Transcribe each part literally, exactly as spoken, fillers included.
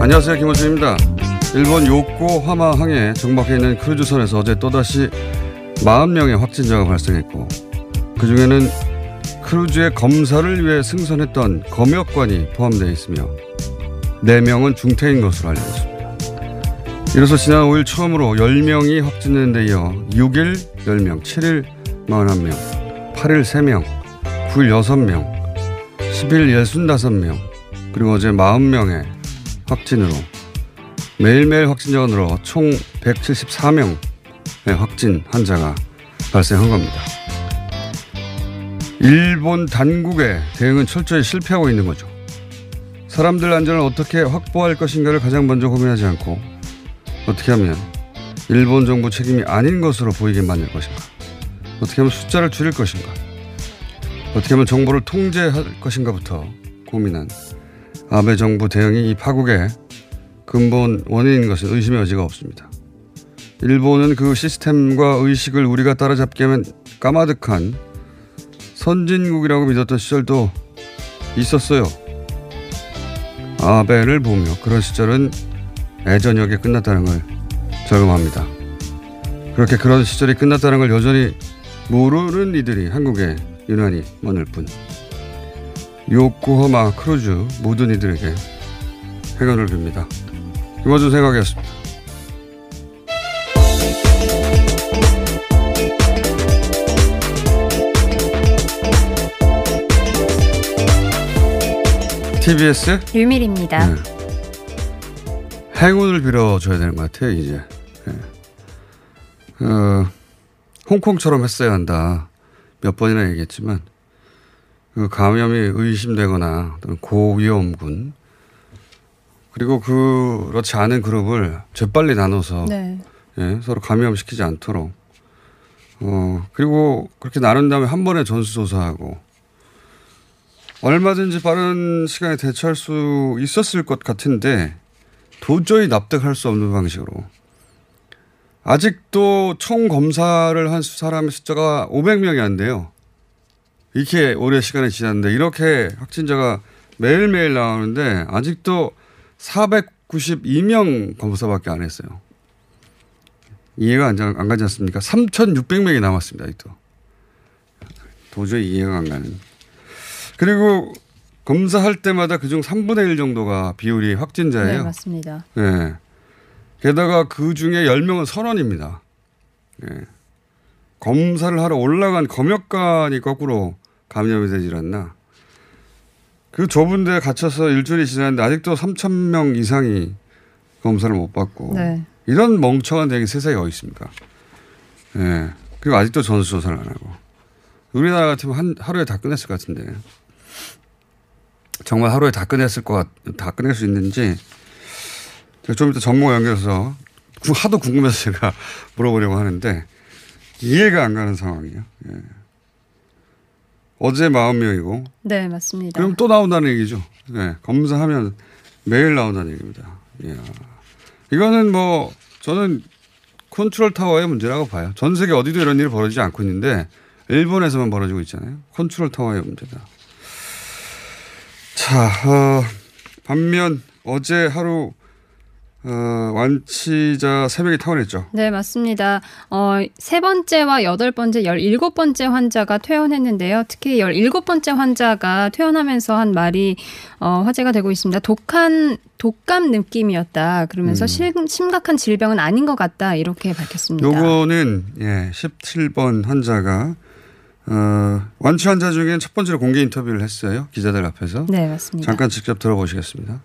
안녕하세요, 김원준입니다. 일본 요코하마 항에 정박해 있는 크루즈선에서 어제 또다시 사십 명의 확진자가 발생했고, 그중에는 크루즈의 검사를 위해 승선했던 검역관이 포함되어 있으며 네 명은 중태인 것으로 알려졌습니다. 이로써 지난 오일 처음으로 십 명이 확진된 데 이어 육 일 십 명, 칠 일 사십일 명, 팔 일 세 명, 구 일 여섯 명, 십 일 육십오 명, 그리고 어제 사십 명의 확진으로 매일매일 확진자가 늘어 총 백칠십사 명의 확진 환자가 발생한 겁니다. 일본 당국의 대응은 철저히 실패하고 있는 거죠. 사람들 안전을 어떻게 확보할 것인가를 가장 먼저 고민하지 않고 어떻게 하면 일본 정부 책임이 아닌 것으로 보이게 만들 것인가, 어떻게 하면 숫자를 줄일 것인가, 어떻게 하면 정보를 통제할 것인가부터 고민한 아베 정부 대응이 이 파국의 근본 원인인 것은 의심의 여지가 없습니다. 일본은 그 시스템과 의식을 우리가 따라잡게 하면 까마득한 선진국이라고 믿었던 시절도 있었어요. 아베를 보며 그런 시절은 애저녁에 끝났다는 걸 절감합니다. 그렇게 그런 시절이 끝났다는 걸 여전히 모르는 이들이 한국에 유난히 많을 뿐. 요코하마 크루즈 모든 이들에게 해결을 빕니다. 김어준 생각이었습니다. 티비에스 유밀입니다. 네. 행운을 빌어줘야 되는 것 같아요, 이제. 네. 어, 홍콩처럼 했어야 한다. 몇 번이나 얘기했지만 그 감염이 의심되거나 또는 고위험군, 그리고 그렇지 않은 그룹을 재빨리 나눠서 네. 예, 서로 감염시키지 않도록, 어, 그리고 그렇게 나눈 다음에 한 번에 전수조사하고 얼마든지 빠른 시간에 대처할 수 있었을 것 같은데 도저히 납득할 수 없는 방식으로 아직도 총검사를 한 사람의 숫자가 오백 명이 안 돼요. 이렇게 오랜 시간이 지났는데 이렇게 확진자가 매일매일 나오는데 아직도 사백구십이 명 검사밖에 안 했어요. 이해가 안, 안 가지 않습니까? 삼천육백 명이 남았습니다. 아직도. 도저히 이해가 안 가는. 그리고 검사할 때마다 그중 삼분의 일 정도가 비율이 확진자예요. 네, 맞습니다. 네. 게다가 그중에 열 명은 선원입니다. 네. 검사를 하러 올라간 검역관이 거꾸로 감염이 되질 않나. 그 좁은 데 갇혀서 일주일이 지났는데 아직도 삼천 명 이상이 검사를 못 받고. 네. 이런 멍청한 대응이 세상에 어디 있습니까? 네. 그리고 아직도 전수조사를 안 하고. 우리나라 같으면 한, 하루에 다 끝냈을 것 같은데. 정말 하루에 다 끝냈을 것 같, 다 끝낼 수 있는지 제가 좀 이따 전문가 연결해서 하도 궁금해서 제가 물어보려고 하는데 이해가 안 가는 상황이에요. 예. 어제 마흔 명이고. 네, 맞습니다. 그럼 또 나온다는 얘기죠. 네, 검사하면 매일 나온다는 얘기입니다. 이야. 이거는 뭐 저는 컨트롤 타워의 문제라고 봐요. 전 세계 어디도 이런 일이 벌어지지 않고 있는데 일본에서만 벌어지고 있잖아요. 컨트롤 타워의 문제다. 자, 어, 반면 어제 하루 어, 완치자 세 명이 퇴원했죠. 네, 맞습니다. 어, 세 번째와 여덟 번째, 열일곱 번째 환자가 퇴원했는데요. 특히 열일곱 번째 환자가 퇴원하면서 한 말이 어, 화제가 되고 있습니다. 독한 독감 느낌이었다. 그러면서 음. 실, 심각한 질병은 아닌 것 같다. 이렇게 밝혔습니다. 요거는 예, 십칠 번 환자가 어, 완치 환자 중엔 첫 번째로 공개 인터뷰를 했어요. 기자들 앞에서. 네, 맞습니다. 잠깐 직접 들어보시겠습니다.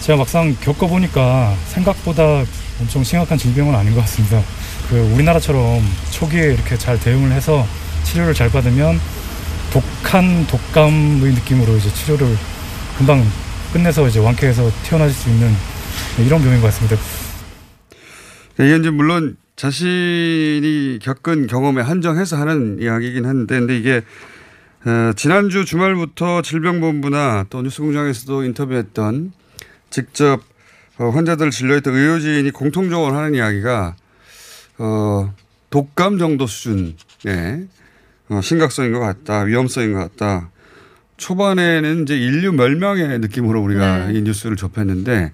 제가 막상 겪어보니까 생각보다 엄청 심각한 질병은 아닌 것 같습니다. 그 우리나라처럼 초기에 이렇게 잘 대응을 해서 치료를 잘 받으면 독한 독감의 느낌으로 이제 치료를 금방 끝내서 이제 완쾌해서 튀어나올 수 있는 이런 병인 것 같습니다. 이게 이제 물론 자신이 겪은 경험에 한정해서 하는 이야기이긴 한데, 근데 이게 지난주 주말부터 질병본부나 또 뉴스공장에서도 인터뷰했던 직접 환자들을 진료했던 의료진이 공통적으로 하는 이야기가 어, 독감 정도 수준의 심각성인 것 같다. 위험성인 것 같다. 초반에는 이제 인류 멸망의 느낌으로 우리가 네. 이 뉴스를 접했는데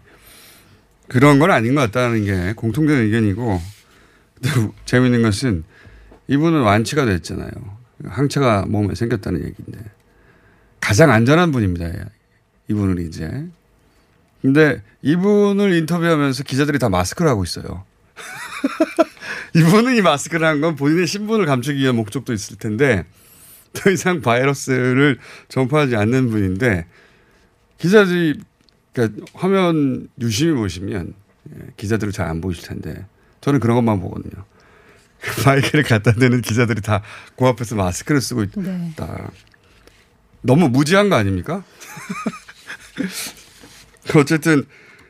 그런 건 아닌 것 같다는 게 공통된 의견이고 재미있는 것은 이분은 완치가 됐잖아요. 항체가 몸에 생겼다는 얘기인데 가장 안전한 분입니다. 이분은 이제. 근데 이분을 인터뷰하면서 기자들이 다 마스크를 하고 있어요. 이분은 이 마스크를 한 건 본인의 신분을 감추기 위한 목적도 있을 텐데 더 이상 바이러스를 전파하지 않는 분인데 기자들이 그러니까 화면 유심히 보시면 기자들을 잘 안 보실 텐데 저는 그런 것만 보거든요. 마이크를 갖다 대는 기자들이 다 그 앞에서 마스크를 쓰고 있다. 네. 너무 무지한 거 아닙니까? 어쨌든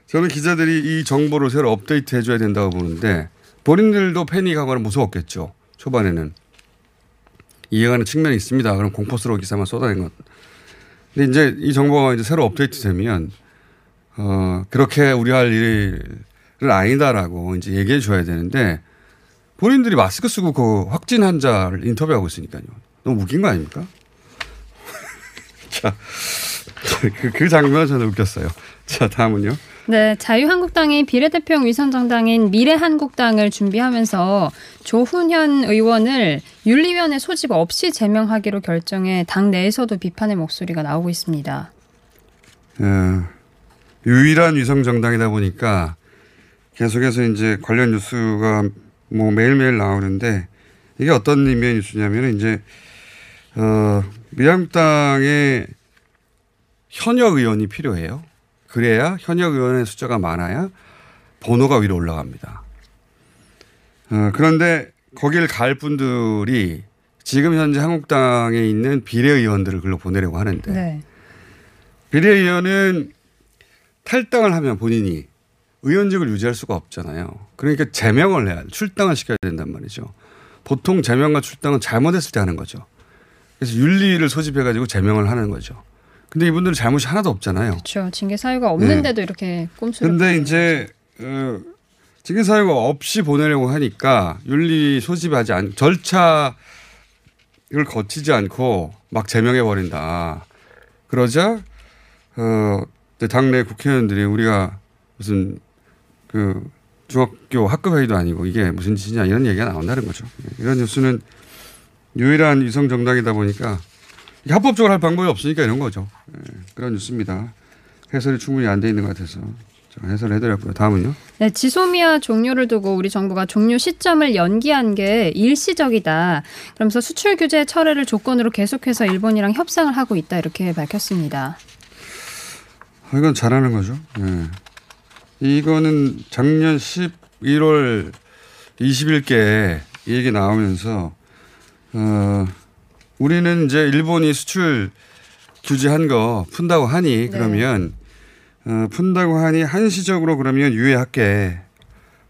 저는 기자들이 이 정보를 새로 업데이트 해줘야 된다고 보는데 본인들도 패닉하거나 무서웠겠죠. 초반에는. 이해하는 측면이 있습니다. 그럼 공포스러운 기사만 쏟아낸 것. 근데 이제 이 정보가 이제 새로 업데이트 되면 어, 그렇게 우려할 일은 아니다라고 이제 얘기해 줘야 되는데 본인들이 마스크 쓰고 그 확진 환자를 인터뷰하고 있으니까요. 너무 웃긴 거 아닙니까? 자. 그, 그 장면은 저는 웃겼어요. 자, 다음은요. 네, 자유한국당이 비례대표형 위성정당인 미래한국당을 준비하면서 조훈현 의원을 윤리위원회 소집 없이 제명하기로 결정해 당 내에서도 비판의 목소리가 나오고 있습니다. 어, 유일한 위성정당이다 보니까 계속해서 이제 관련 뉴스가 뭐 매일매일 나오는데 이게 어떤 의미의 뉴스냐면 이제 어, 미래한국당의 현역 의원이 필요해요. 그래야 현역 의원의 숫자가 많아야 번호가 위로 올라갑니다. 어, 그런데 거길 갈 분들이 지금 현재 한국당에 있는 비례의원들을 글로 보내려고 하는데 네. 비례의원은 탈당을 하면 본인이 의원직을 유지할 수가 없잖아요. 그러니까 제명을 해야 출당을 시켜야 된단 말이죠. 보통 제명과 출당은 잘못했을 때 하는 거죠. 그래서 윤리를 소집해가지고 제명을 하는 거죠. 근데 이분들은 잘못이 하나도 없잖아요. 그렇죠. 징계 사유가 없는데도 네. 이렇게 꼼수를. 근데 이제 어, 징계 사유가 없이 보내려고 하니까 윤리 소집하지 않 절차를 거치지 않고 막 제명해 버린다. 그러자 어, 당내 국회의원들이 우리가 무슨 그 중학교 학급 회의도 아니고 이게 무슨 짓이냐 이런 얘기가 나온다는 거죠. 이런 뉴스는 유일한 위성 정당이다 보니까 합법적으로 할 방법이 없으니까 이런 거죠. 그런 뉴스입니다. 해설이 충분히 안 돼 있는 것 같아서 해설을 해드렸고요. 다음은요. 네, 지소미아 종료를 두고 우리 정부가 종료 시점을 연기한 게 일시적이다. 그러면서 수출 규제 철회를 조건으로 계속해서 일본이랑 협상을 하고 있다. 이렇게 밝혔습니다. 이건 잘하는 거죠. 네. 이거는 작년 십일월 이십일께 이 얘기 나오면서 어, 우리는 이제 일본이 수출 규제한 거 푼다고 하니 그러면 네. 어, 푼다고 하니 한시적으로 그러면 유예할게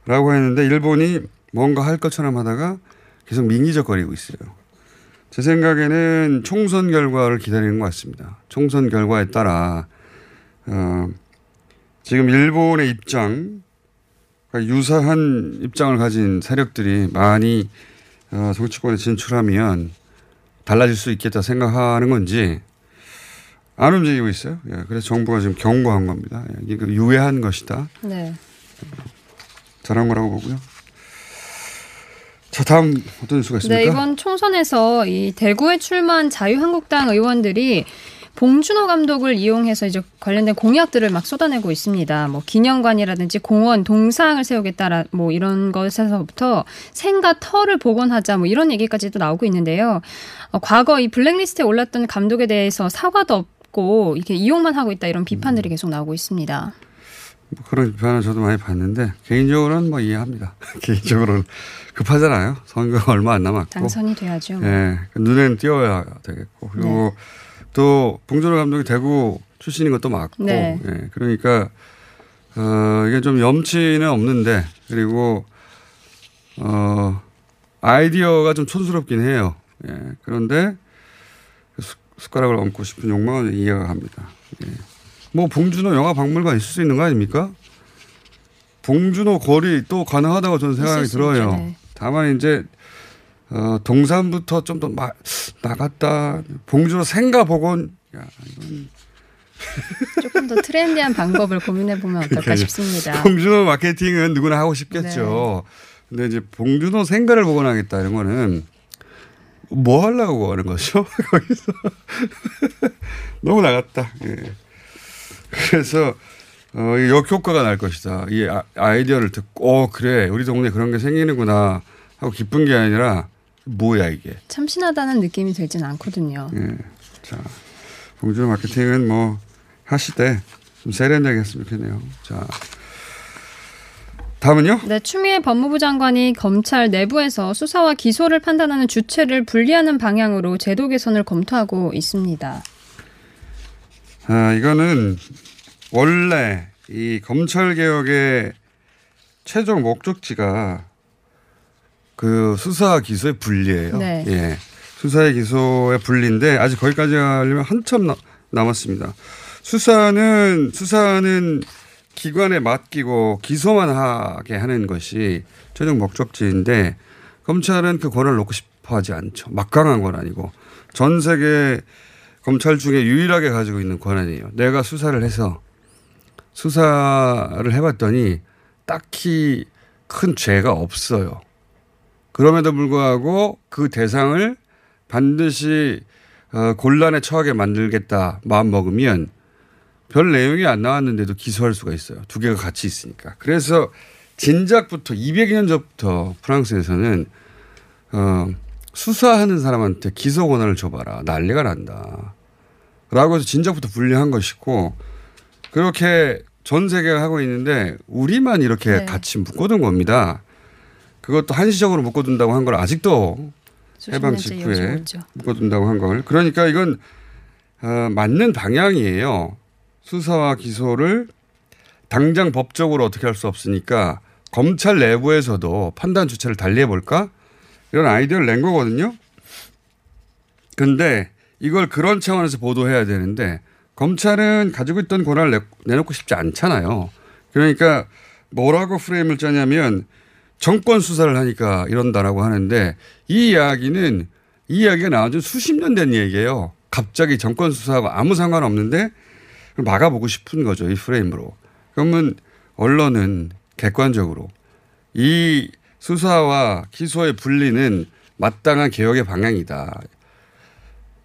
라고 했는데 일본이 뭔가 할 것처럼 하다가 계속 민기적거리고 있어요. 제 생각에는 총선 결과를 기다리는 것 같습니다. 총선 결과에 따라 어, 지금 일본의 입장, 그러니까 유사한 입장을 가진 세력들이 많이 어, 정치권에 진출하면 달라질 수 있겠다 생각하는 건지 안 움직이고 있어요. 예, 그래서 정부가 지금 경고한 겁니다. 예, 이거 유해한 것이다. 네. 잘한 거라고 보고요. 자, 다음 어떤 뉴스가 있습니까? 네, 이번 총선에서 이 대구에 출마한 자유한국당 의원들이 봉준호 감독을 이용해서 이제 관련된 공약들을 막 쏟아내고 있습니다. 뭐 기념관이라든지 공원, 동상을 세우겠다, 뭐 이런 것에서부터 생과 터를 복원하자, 뭐 이런 얘기까지도 나오고 있는데요. 어, 과거 이 블랙리스트에 올랐던 감독에 대해서 사과도 없고 이렇게 이용만 하고 있다 이런 비판들이 계속 나오고 있습니다. 뭐 그런 비판을 저도 많이 봤는데 개인적으로는 뭐 이해합니다. 개인적으로는 급하잖아요. 선거가 얼마 안 남았고 당선이 돼야죠. 뭐. 예, 눈에는 띄어야 되겠고 그리고. 네. 또 봉준호 감독이 대구 출신인 것도 맞고 네. 예, 그러니까 어, 이게 좀 염치는 없는데 그리고 어, 아이디어가 좀 촌스럽긴 해요. 예, 그런데 숟가락을 얹고 싶은 욕망은 이해가 갑니다. 예. 뭐 봉준호 영화 박물관 있을 수 있는 거 아닙니까? 봉준호 거리 또 가능하다고 저는 생각이 들어요. 네. 다만 이제 어, 동산부터 좀 더 나갔다. 봉준호 생가 복원. 야, 이건. 조금 더 트렌디한 방법을 고민해보면 어떨까 그러니까 싶습니다. 봉준호 마케팅은 누구나 하고 싶겠죠. 네. 근데 이제 봉준호 생가를 복원하겠다 이런 거는 뭐 하려고 하는 거죠? 거기서. 너무 나갔다. 예. 그래서 어, 역효과가 날 것이다. 이 아이디어를 듣고, 어, 그래. 우리 동네 그런 게 생기는구나 하고 기쁜 게 아니라 뭐야 이게 참신하다는 느낌이 들진 않거든요. 예, 자 봉준호 마케팅은 뭐 하시되 좀 세련되게 했으면 좋겠네요. 자 다음은요. 네, 추미애 법무부 장관이 검찰 내부에서 수사와 기소를 판단하는 주체를 분리하는 방향으로 제도 개선을 검토하고 있습니다. 아 이거는 원래 이 검찰 개혁의 최종 목적지가 그 수사 기소의 분리예요. 네. 예. 수사의 기소의 분리인데 아직 거기까지 하려면 한참 나, 남았습니다. 수사는 수사는 기관에 맡기고 기소만 하게 하는 것이 최종 목적지인데 검찰은 그 권한을 놓고 싶어하지 않죠. 막강한 권한이고 전 세계 검찰 중에 유일하게 가지고 있는 권한이에요. 내가 수사를 해서 수사를 해봤더니 딱히 큰 죄가 없어요. 그럼에도 불구하고 그 대상을 반드시 곤란에 처하게 만들겠다 마음먹으면 별 내용이 안 나왔는데도 기소할 수가 있어요. 두 개가 같이 있으니까. 그래서 진작부터 이백여 년 전부터 프랑스에서는 어, 수사하는 사람한테 기소 권한을 줘봐라. 난리가 난다. 라고 해서 진작부터 분리한 것이고 그렇게 전 세계가 하고 있는데 우리만 이렇게 네. 같이 묶어둔 겁니다. 그것도 한시적으로 묶어둔다고 한 걸 아직도 해방 직후에 묶어둔다고 한 걸. 그러니까 이건 어, 맞는 방향이에요. 수사와 기소를 당장 법적으로 어떻게 할 수 없으니까 검찰 내부에서도 판단 주체를 달리해볼까? 이런 아이디어를 낸 거거든요. 근데 이걸 그런 차원에서 보도해야 되는데 검찰은 가지고 있던 권한을 내, 내놓고 싶지 않잖아요. 그러니까 뭐라고 프레임을 짜냐면 정권 수사를 하니까 이런다라고 하는데 이 이야기는 이 이야기가 나온 지 수십 년 된 얘기예요. 갑자기 정권 수사하고 아무 상관없는데 막아보고 싶은 거죠. 이 프레임으로. 그러면 언론은 객관적으로 이 수사와 기소의 분리는 마땅한 개혁의 방향이다.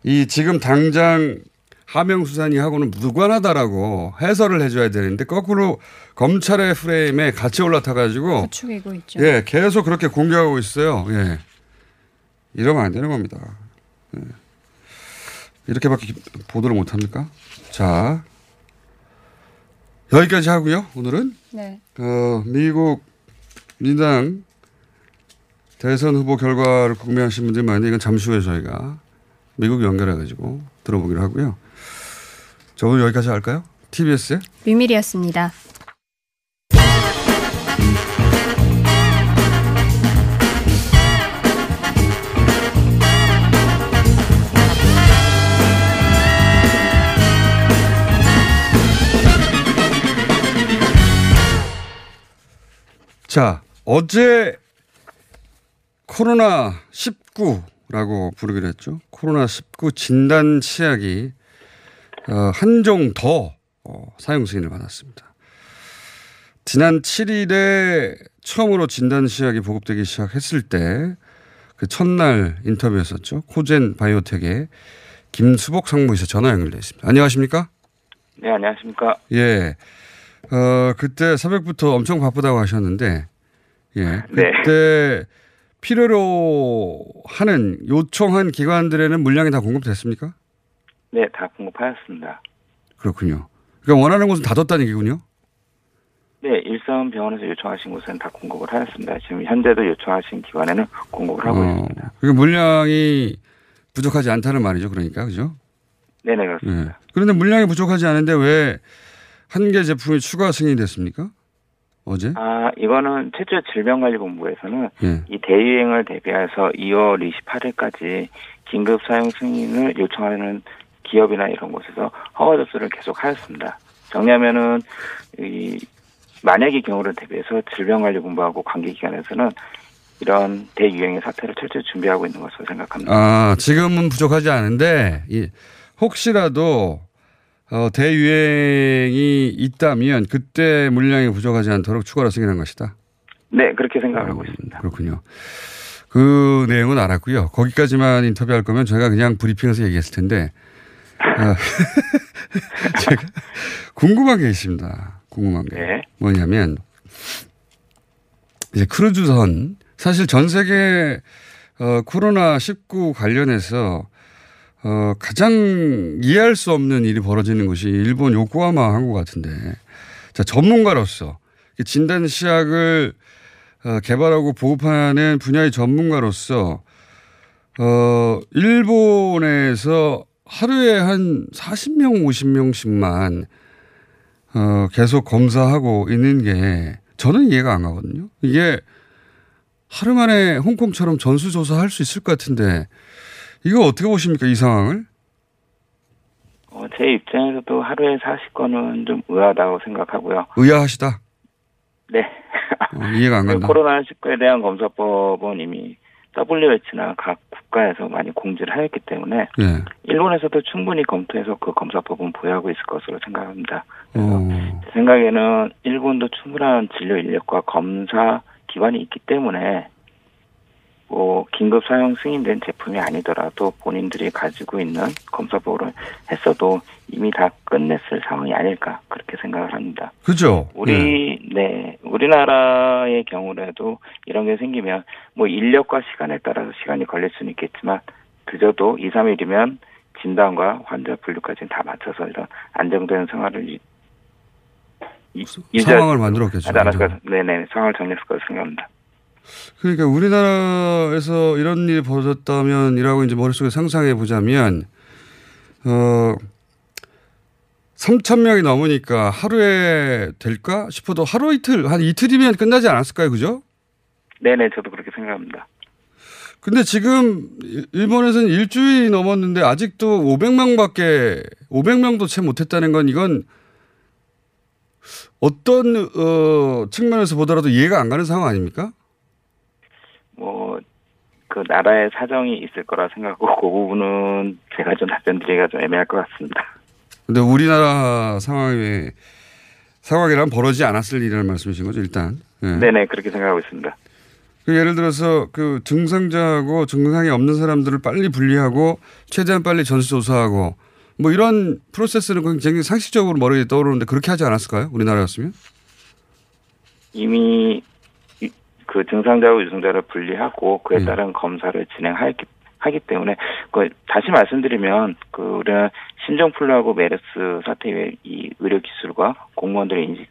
이 지금 당장 하명수사니하고는 무관하다라고 해설을 해줘야 되는데 거꾸로 검찰의 프레임에 같이 올라타가지고 부추기고 있죠. 예, 계속 그렇게 공격하고 있어요. 예, 이러면 안 되는 겁니다. 예. 이렇게밖에 보도를 못합니까? 자, 여기까지 하고요. 오늘은 네. 어, 미국 민당 대선 후보 결과를 궁금해하신 분들이 많은데 이건 잠시 후에 저희가 미국 연결해가지고 들어보기로 하고요. 저 오늘 여기까지 할까요? 티비에스의 류밀희였습니다. 자, 어제 코로나 십구라고 부르기로 했죠. 코로나 십구 진단 치약이 한종 더 사용 승인을 받았습니다. 지난 칠 일에 처음으로 진단 치약이 보급되기 시작했을 때 그 첫날 인터뷰였었죠. 코젠 바이오텍의 김수복 상무이사 전화 연결되어 있습니다. 안녕하십니까? 네, 안녕하십니까? 예. 어, 그때 새벽부터 엄청 바쁘다고 하셨는데, 예. 그때 네. 필요로 하는 요청한 기관들에는 물량이 다 공급됐습니까? 네, 다 공급하였습니다. 그렇군요. 그러니까 원하는 곳은 다 뒀다는 얘기군요? 네, 일선 병원에서 요청하신 곳은 다 공급을 하였습니다. 지금 현재도 요청하신 기관에는 공급을 하고 어, 있습니다. 그러니까 물량이 부족하지 않다는 말이죠, 그러니까, 그죠? 네네, 그렇습니다. 예. 그런데 물량이 부족하지 않은데 왜 한 개 제품이 추가 승인됐습니까? 어제? 아, 이거는 최초의 질병관리본부에서는 예. 이 대유행을 대비해서 이월 이십팔일까지 긴급 사용 승인을 요청하는 기업이나 이런 곳에서 허가 접수를 계속하였습니다. 정리하면은 이 만약의 경우를 대비해서 질병관리본부하고 관계기관에서는 이런 대유행의 사태를 철저히 준비하고 있는 것으로 생각합니다. 아, 지금은 부족하지 않은데 이, 혹시라도 어, 대유행이 있다면 그때 물량이 부족하지 않도록 추가로 승인한 것이다. 네, 그렇게 생각하고 어, 있습니다. 그렇군요. 그 내용은 알았고요. 거기까지만 인터뷰할 거면 저희가 그냥 브리핑에서 얘기했을 텐데 아, 제가 궁금한 게 있습니다. 궁금한 게 네. 뭐냐면 이제 크루즈선 사실 전 세계 어, 코로나 십구 관련해서 어, 가장 이해할 수 없는 일이 벌어지는 곳이 일본 요코하마 항구 같은데 자, 전문가로서 진단 시약을 어, 개발하고 보급하는 분야의 전문가로서 어, 일본에서 하루에 한 사십 명 오십 명씩만 어, 계속 검사하고 있는 게 저는 이해가 안 가거든요. 이게 하루 만에 홍콩처럼 전수조사할 수 있을 것 같은데 이거 어떻게 보십니까? 이 상황을? 어, 제 입장에서도 하루에 사십 건은 좀 의아하다고 생각하고요. 의아하시다? 네. 어, 이해가 안 간다. 코로나십구에 대한 검사법은 이미 더블유에이치오나 각 국가에서 많이 공지를 하였기 때문에 네. 일본에서도 충분히 검토해서 그 검사법은 보유하고 있을 것으로 생각합니다. 그래서 제 생각에는 일본도 충분한 진료 인력과 검사 기관이 있기 때문에 뭐 긴급 사용 승인된 제품이 아니더라도 본인들이 가지고 있는 검사법으로 했어도 이미 다 끝냈을 상황이 아닐까 그렇게 생각을 합니다. 그죠? 우리 네, 네 우리나라의 경우라도 이런 게 생기면 뭐 인력과 시간에 따라서 시간이 걸릴 수는 있겠지만 그저도 이 삼일이면 진단과 환자 분류까지 다 맞춰서 이런 안정된 생활을 이, 상황을 만들었겠죠. 네네 상황을 정리했을 것으로 생각합니다. 그러니까 우리나라에서 이런 일이 벌어졌다면이라고 이제 머릿속에 상상해 보자면, 어, 삼천 명이 넘으니까 하루에 될까 싶어도 하루 이틀, 한 이틀이면 끝나지 않았을까요? 그죠? 네네, 저도 그렇게 생각합니다. 근데 지금 일본에서는 일주일이 넘었는데 아직도 오백 명 밖에, 오백 명도 채 못했다는 건 이건 어떤, 어, 측면에서 보더라도 이해가 안 가는 상황 아닙니까? 뭐 그 나라의 사정이 있을 거라 생각하고 그 부분은 제가 좀 답변드리기가 좀 애매할 것 같습니다. 근데 우리나라 상황에 상황이란 벌어지지 않았을 일이라는 말씀이신 거죠, 일단. 네. 네네, 그렇게 생각하고 있습니다. 그 예를 들어서 그 증상자하고 증상이 없는 사람들을 빨리 분리하고 최대한 빨리 전수조사하고 뭐 이런 프로세스는 굉장히 상식적으로 머리에 떠오르는데 그렇게 하지 않았을까요? 우리나라였으면? 이미 그 증상자와 유증자를 분리하고 그에 따른 음. 검사를 진행하기 하기 때문에 그 다시 말씀드리면 그 우리는 신종플루하고 메르스 사태 이외에 이 의료 기술과 공무원들의 인식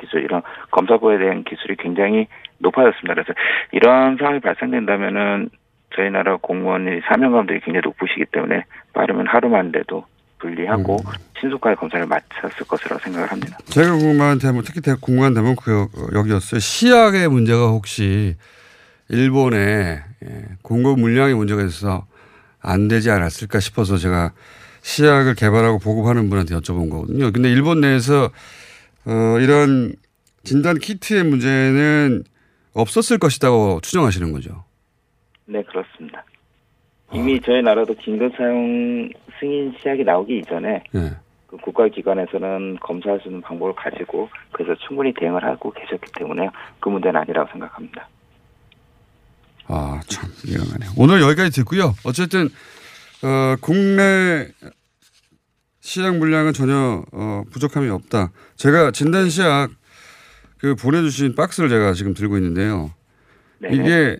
기술 이런 검사고에 대한 기술이 굉장히 높아졌습니다. 그래서 이러한 상황이 발생된다면은 저희 나라 공무원의 사명감들이 굉장히 높으시기 때문에 빠르면 하루만 돼도 분리하고 음. 신속하게 검사를 마쳤을 것이라고 생각을 합니다. 제가 궁금한 대목, 특히 궁금한 대목 그 여기였어요. 시약의 문제가 혹시 일본에 공급 물량의 문제가 있어서 안 되지 않았을까 싶어서 제가 시약을 개발하고 보급하는 분한테 여쭤본 거거든요. 근데 일본 내에서 어, 이런 진단 키트의 문제는 없었을 것이라고 추정하시는 거죠? 네, 그렇습니다. 이미 어. 저희 나라도 긴급 사용 승인 시약이 나오기 이전에 네. 그 국가기관에서는 검사할 수 있는 방법을 가지고 그래서 충분히 대응을 하고 계셨기 때문에 그 문제는 아니라고 생각합니다. 아, 참 이상하네요. 오늘 여기까지 듣고요. 어쨌든 어, 국내 시약 물량은 전혀 어, 부족함이 없다. 제가 진단 시약 그 보내주신 박스를 제가 지금 들고 있는데요. 네. 이게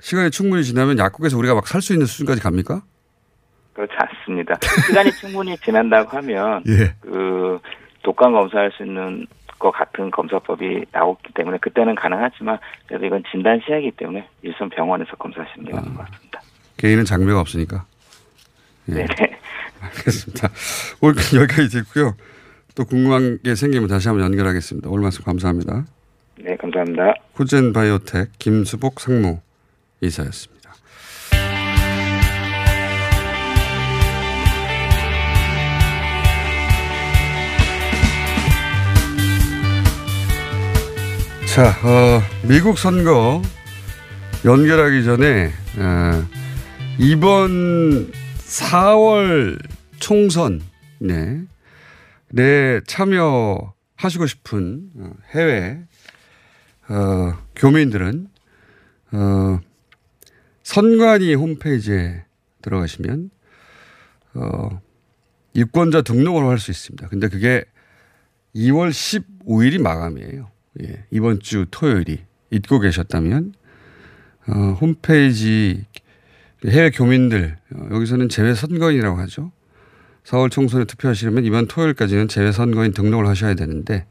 시간이 충분히 지나면 약국에서 우리가 막 살 수 있는 수준까지 갑니까? 그렇지 않습니다. 시간이 충분히 지난다고 하면 예. 그 독감 검사할 수 있는 것 같은 검사법이 나왔기 때문에 그때는 가능하지만 그래도 이건 진단 시약이기 때문에 일선 병원에서 검사하시는 게 맞는 아, 것 같습니다. 개인은 장비가 없으니까. 예. 네네. 알겠습니다. 오늘 여기까지 듣고요. 또 궁금한 게 생기면 다시 한번 연결하겠습니다. 오늘 말씀 감사합니다. 네, 감사합니다. 후젠 바이오텍 김수복 상무 이사였습니다. 자, 어, 미국 선거 연결하기 전에 어, 이번 사월 총선에 네, 참여하시고 싶은 해외 어, 교민들은 어, 선관위 홈페이지에 들어가시면 어, 유권자 등록을 할 수 있습니다. 근데 그게 이월 십오일이 마감이에요. 예, 이번 주 토요일이 잊고 계셨다면 어, 홈페이지 해외 교민들 여기서는 재외 선거인이라고 하죠. 사월 총선에 투표하시려면 이번 토요일까지는 재외 선거인 등록을 하셔야 되는데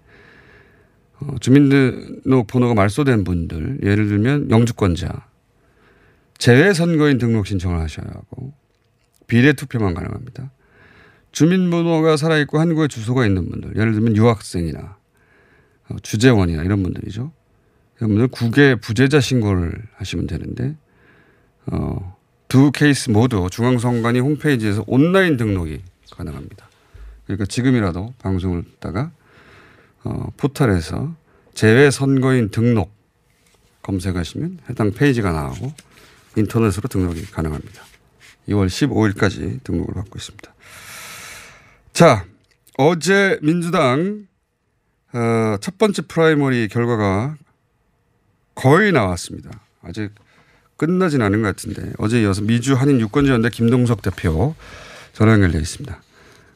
어, 주민등록번호가 말소된 분들 예를 들면 영주권자 재외 선거인 등록 신청을 하셔야 하고 비례 투표만 가능합니다. 주민번호가 살아있고 한국에 주소가 있는 분들 예를 들면 유학생이나 주재원이나 이런 분들이죠. 이런 분들 국외 부재자 신고를 하시면 되는데 어, 두 케이스 모두 중앙선관위 홈페이지에서 온라인 등록이 가능합니다. 그러니까 지금이라도 방송을 듣다가 어, 포털에서 재외선거인 등록 검색하시면 해당 페이지가 나오고 인터넷으로 등록이 가능합니다. 이월 십오일까지 등록을 받고 있습니다. 자, 어제 민주당 어, 첫 번째 프라이머리 결과가 거의 나왔습니다. 아직 끝나진 않은 것 같은데 어제 이어서 미주 한인 유권자연대 김동석 대표 전화 연결되어 있습니다.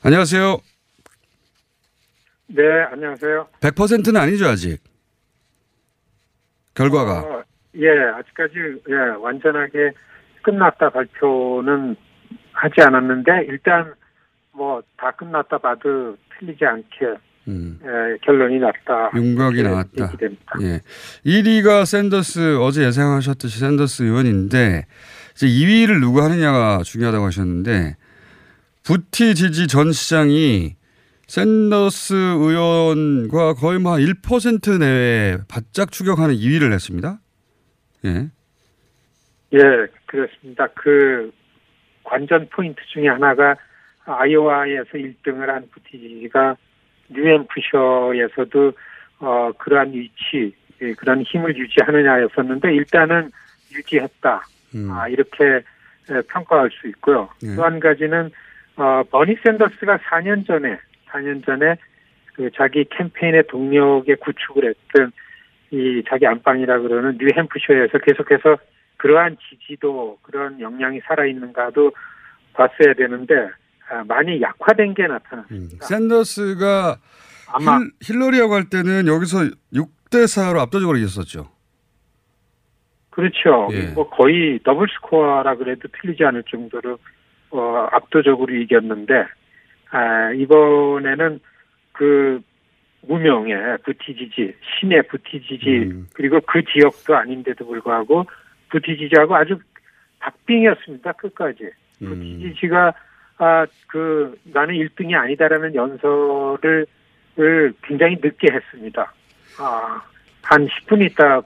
안녕하세요. 네, 안녕하세요. 백 퍼센트는 아니죠, 아직? 결과가. 어, 예, 아직까지 예, 완전하게 끝났다 발표는 하지 않았는데 일단 뭐 다 끝났다 봐도 틀리지 않게 음. 예, 결론이 났다. 윤곽이 나왔다. 예. 일 위가 샌더스 어제 예상하셨듯이 샌더스 의원인데 이제 이 위를 누가 하느냐가 중요하다고 하셨는데 부티지지 전 시장이 샌더스 의원과 거의 뭐 한 일 퍼센트 내외 바짝 추격하는 이 위를 했습니다. 예. 예, 그렇습니다. 그 관전 포인트 중에 하나가 아이오와에서 일 등을 한 부티지지가 뉴햄프셔에서도 어, 그러한 위치, 예, 그런 힘을 유지하느냐였었는데 일단은 유지했다. 음. 아, 이렇게 평가할 수 있고요. 네. 또 한 가지는 어, 버니 샌더스가 사 년 전에 사 년 전에 그 자기 캠페인의 동력의 구축을 했던 이 자기 안방이라 그러는 뉴햄프셔에서 계속해서 그러한 지지도 그런 역량이 살아있는가도 봤어야 되는데 아, 많이 약화된 게 나타났습니다. 음. 샌더스가 아마 힐, 힐러리하고 할 때는 여기서 육 대 사로 압도적으로 이겼었죠. 그렇죠. 예. 뭐 거의 더블 스코어라 그래도 틀리지 않을 정도로 어, 압도적으로 이겼는데 아, 이번에는 그 무명의 부티지지, 신의 부티지지 음. 그리고 그 지역도 아닌데도 불구하고 부티지지하고 아주 박빙이었습니다. 끝까지. 음. 부티지지가 아, 그 나는 일 등이 아니다라는 연설을 굉장히 늦게 했습니다. 아, 한 십 분 있다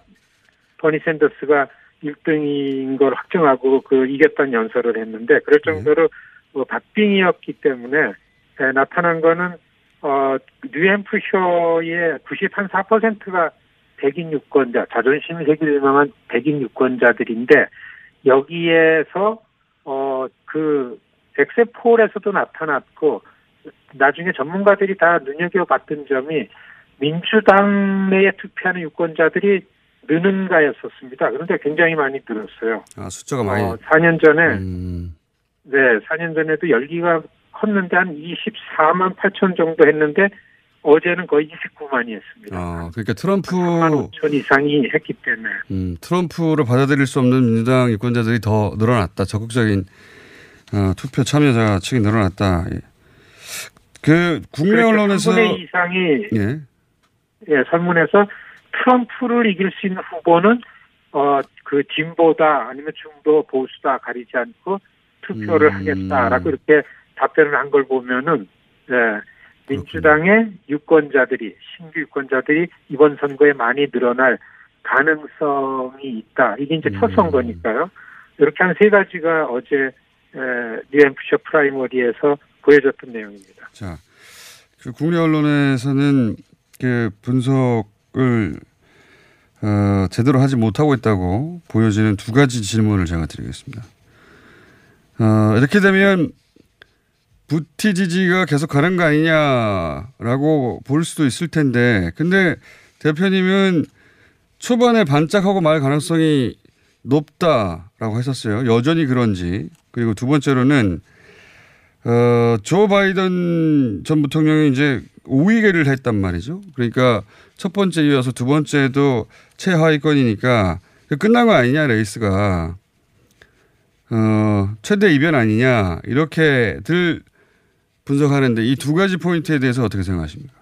버니 샌더스가 일 등인 걸 확정하고 그 이겼던 연설을 했는데 그럴 정도로 네. 뭐 박빙이었기 때문에 네, 나타난 거는 어, 뉴햄프셔의 구십사 퍼센트가 백인 유권자, 자존심이 세계로 유명한 백인 유권자들인데 여기에서 어, 그 엑세폴에서도 나타났고 나중에 전문가들이 다 눈여겨봤던 점이 민주당 내에 투표하는 유권자들이 느는가였었습니다. 그런데 굉장히 많이 늘었어요. 아, 숫자가 많이. 어, 사 년 전에, 음. 네, 사 년 전에도 열기가 컸는데 한 이십사만 팔천 정도 했는데 어제는 거의 이십구만이 했습니다. 아, 그러니까 트럼프. 삼만 오천 이상이 했기 때문에. 음, 트럼프를 받아들일 수 없는 민주당 유권자들이 더 늘어났다. 적극적인 어, 투표 참여자 측이 늘어났다. 예. 그, 국내 그렇죠. 언론에서. 삼분의 이상이. 예. 예, 설문에서 트럼프를 이길 수 있는 후보는, 어, 그, 진보다, 아니면 중도, 보수다 가리지 않고 투표를 음. 하겠다라고 이렇게 답변을 한 걸 보면은, 예, 민주당의 그렇군요. 유권자들이, 신규 유권자들이 이번 선거에 많이 늘어날 가능성이 있다. 이게 이제 음. 첫 선거니까요. 이렇게 한 세 가지가 어제, 예, 뉴햄프셔 프라이머리에서 보여줬던 내용입니다. 자, 그 국내 언론에서는 그 분석을 어, 제대로 하지 못하고 있다고 보여지는 두 가지 질문을 제가 드리겠습니다. 어, 이렇게 되면 부티지지가 계속 가는 거 아니냐라고 볼 수도 있을 텐데, 근데 대표님은 초반에 반짝하고 말 가능성이 높다라고 하셨어요. 여전히 그런지. 그리고 두 번째로는 어, 조 바이든 전 부통령이 이제 오위계를 했단 말이죠. 그러니까 첫 번째 이어서 두 번째도 최하위권이니까 끝난 거 아니냐, 레이스가. 어, 최대 이변 아니냐, 이렇게들 분석하는데 이 두 가지 포인트에 대해서 어떻게 생각하십니까?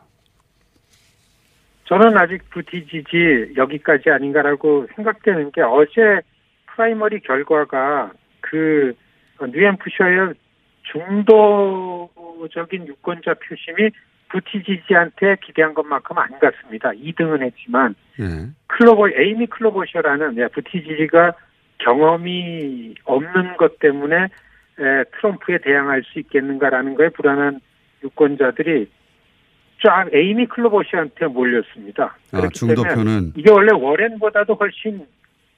저는 아직 부티지지 여기까지 아닌가라고 생각되는 게 어제 프라이머리 결과가 그 뉴햄프셔의 중도적인 유권자 표심이 부티지지한테 기대한 것만큼 안 갔습니다. 이 등은 했지만 네. 클로버 에이미 클로버셔라는 부티지지가 경험이 없는 것 때문에 트럼프에 대항할 수 있겠는가라는 거에 불안한 유권자들이 쫙 에이미 클로버셔한테 몰렸습니다. 아, 중도표는 이게 원래 워렌보다도 훨씬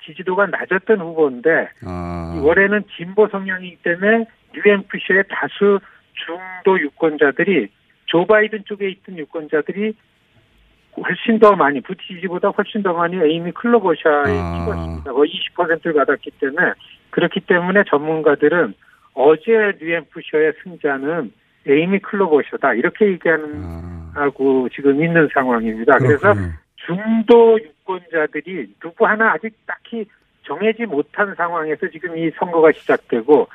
지지도가 낮았던 후보인데 아. 워렌은 진보 성향이기 때문에 뉴햄프셔의 다수 중도 유권자들이 조 바이든 쪽에 있던 유권자들이 훨씬 더 많이 부티지지보다 훨씬 더 많이 에이미 클로버샤에 찍었습니다. 아. 거의 이십 퍼센트를 받았기 때문에 그렇기 때문에 전문가들은 어제 뉴햄프셔의 승자는 에이미 클로버샤다 이렇게 얘기하는 아. 하고 지금 있는 상황입니다. 그렇군요. 그래서 중도 유권자들이 누구 하나 아직 딱히 정해지 못한 상황에서 지금 이 선거가 시작되고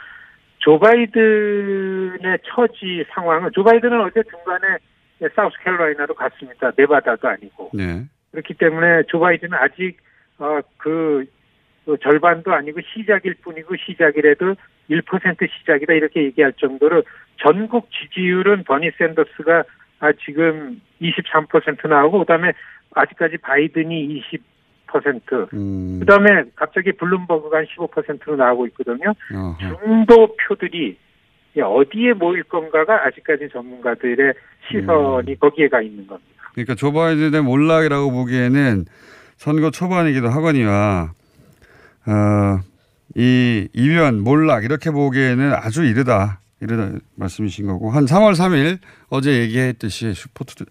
조 바이든의 처지 상황은 조 바이든은 어제 중간에 사우스캐롤라이나로 갔습니다. 네바다도 아니고 네. 그렇기 때문에 조 바이든은 아직 어, 그 절반도 아니고 시작일 뿐이고 시작이라도 일 퍼센트 시작이다 이렇게 얘기할 정도로 전국 지지율은 버니 샌더스가 아, 지금 이십삼 퍼센트 나오고 그다음에 아직까지 바이든이 이십 퍼센트 음. 그다음에 갑자기 블룸버그가 한 십오 퍼센트로 나오고 있거든요. 어허. 중도표들이 어디에 모일 건가가 아직까지 전문가들의 시선이 음. 거기에 가 있는 겁니다. 그러니까 조 바이든의 몰락이라고 보기에는 선거 초반이기도 하거니와 어, 이 이변, 몰락 이렇게 보기에는 아주 이르다. 이런 말씀이신 거고, 한 삼월 삼일 어제 얘기했듯이 슈퍼투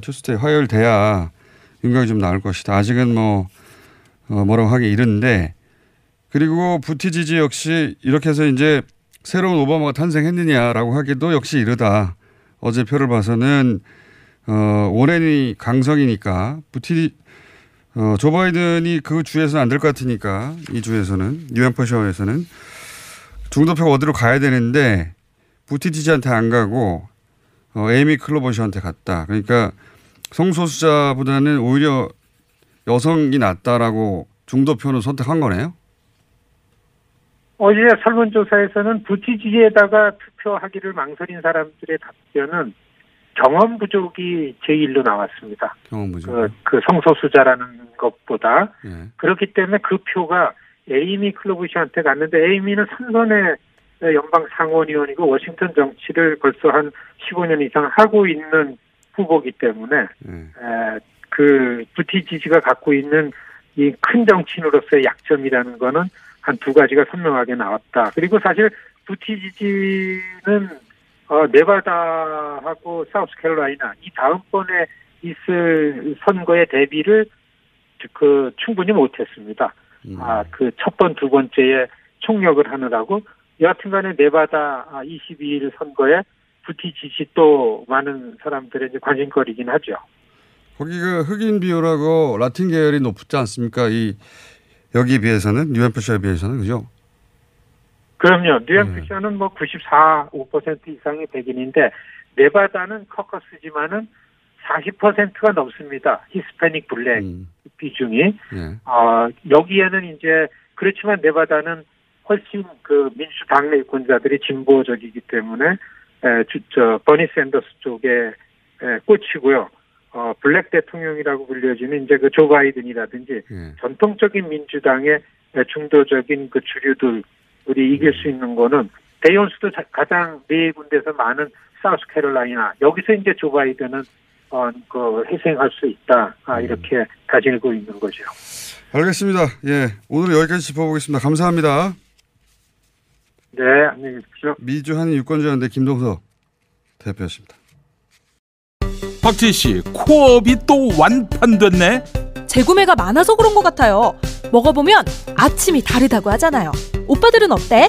투스데이 화요일 돼야 윤곽이 좀 나올 것이다. 아직은 뭐 어, 뭐라고 하기 이른데, 그리고 부티지지 역시 이렇게 해서 이제 새로운 오바마가 탄생했느냐라고 하기도 역시 이르다. 어제 표를 봐서는 어, 오랜이 강성이니까 부티 어, 조 바이든이 그 주에서는 안 될 것 같으니까 이 주에서는 뉴햄프셔에서는 중도표가 어디로 가야 되는데 부티지지한테 안 가고 어, 에이미 클로버시한테 갔다. 그러니까 성소수자보다는 오히려 여성이 낫다라고 중도표는 선택한 거네요. 어제 설문조사에서는 부티지지에다가 투표하기를 망설인 사람들의 답변은 경험 부족이 제일로 나왔습니다. 경험 부족. 그, 그 성소수자라는 것보다. 예. 그렇기 때문에 그 표가 에이미 클로부시한테 갔는데, 에이미는 삼 선의 연방 상원의원이고 워싱턴 정치를 벌써 한 십오 년 이상 하고 있는 후보기 때문에 네. 에, 그 부티지지가 갖고 있는 이 큰 정치인으로서의 약점이라는 거는 한 두 가지가 선명하게 나왔다. 그리고 사실 부티지지는 어, 네바다하고 사우스캐롤라이나 이 다음번에 있을 선거에 대비를 그 충분히 못했습니다. 아, 그 첫 번, 두 번째에 총력을 하느라고, 여하튼 간에 네바다 이십이 일 선거에 부티지지 또 많은 사람들의 이제 관심거리긴 하죠. 거기가 흑인 비율하고 라틴 계열이 높지 않습니까? 이, 여기에 비해서는, 뉴햄프셔에 비해서는, 그죠? 그럼요. 뉴햄프셔는 네. 뭐 구십사 점 오 퍼센트 이상이 백인인데, 네바다는 커커스지만은 사십 퍼센트가 넘습니다. 히스패닉 블랙 음. 비중이. 예. 어, 여기에는 이제 그렇지만 네바다는 훨씬 그 민주 당내 유권자들이 진보적이기 때문에 에, 주, 저, 버니 샌더스 쪽에 에, 꽂히고요. 어, 블랙 대통령이라고 불려지는 이제 그 조 바이든이라든지 예. 전통적인 민주당의 중도적인 그 주류들이 이길 수 있는 거는 대연수도 가장 네 군데에서 많은 사우스캐롤라이나 여기서 이제 조 바이든은 어, 그 희생할 수 있다. 아, 이렇게 음. 다지고 있는 거죠. 알겠습니다. 예, 오늘 여기까지 짚어보겠습니다. 감사합니다. 네, 안녕히 계십시오. 미주 한인 유권자연대 김동석 대표였습니다. 박지희 씨, 코업이 또 완판됐네. 재구매가 많아서 그런 것 같아요. 먹어보면 아침이 다르다고 하잖아요. 오빠들은 어때?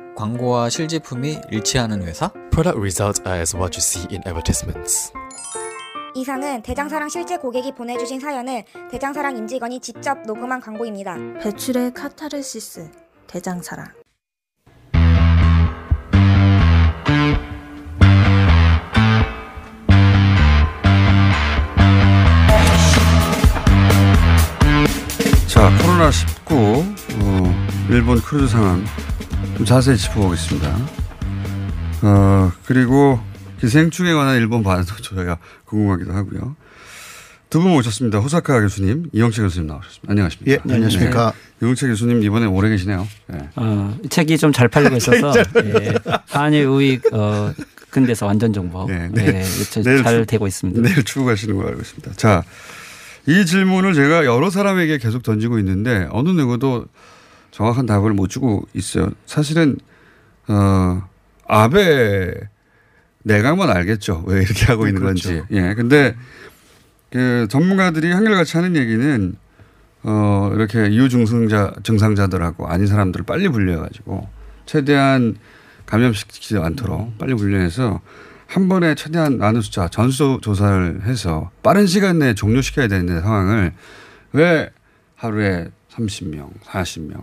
광고와 실제품이 일치하는 회사? Product results are as what you see in advertisements. 이상은 대장사랑 실제 고객이 보내주신 사연을 대장사랑 임직원이 직접 녹음한 광고입니다. 배출의 카타르시스, 대장사랑. 이번 크루즈 상황 좀 자세히 짚어보겠습니다. 어, 그리고 기생충에 관한 일본 반응도 저희가 궁금하기도 하고요. 두 분 모셨습니다. 호사카 교수님, 이영채 교수님 나오셨습니다. 안녕하십니까? 예, 안녕하십니까? 네. 이영채 교수님 이번에 오래 계시네요. 네. 어, 책이 좀 잘 팔리고 있어서 예, 한일 우익 어, 근대사 완전 정보 네, 네, 네, 잘 되고 있습니다. 내일 출국하시는 걸로 알고 있습니다. 자, 이 질문을 제가 여러 사람에게 계속 던지고 있는데 어느 누구도 정확한 답을 못 주고 있어요. 사실은 어, 아베 내각만 알겠죠. 왜 이렇게 하고 있는 그렇죠. 건지. 예, 근데 그 전문가들이 한결같이 하는 얘기는 어 이렇게 유증상자 증상자들하고 아닌 사람들을 빨리 분류해가지고 최대한 감염시키지 않도록 빨리 분류해서 한 번에 최대한 많은 숫자 전수 조사를 해서 빠른 시간 내에 종료시켜야 되는 상황을 왜 하루에 삼십 명, 사십 명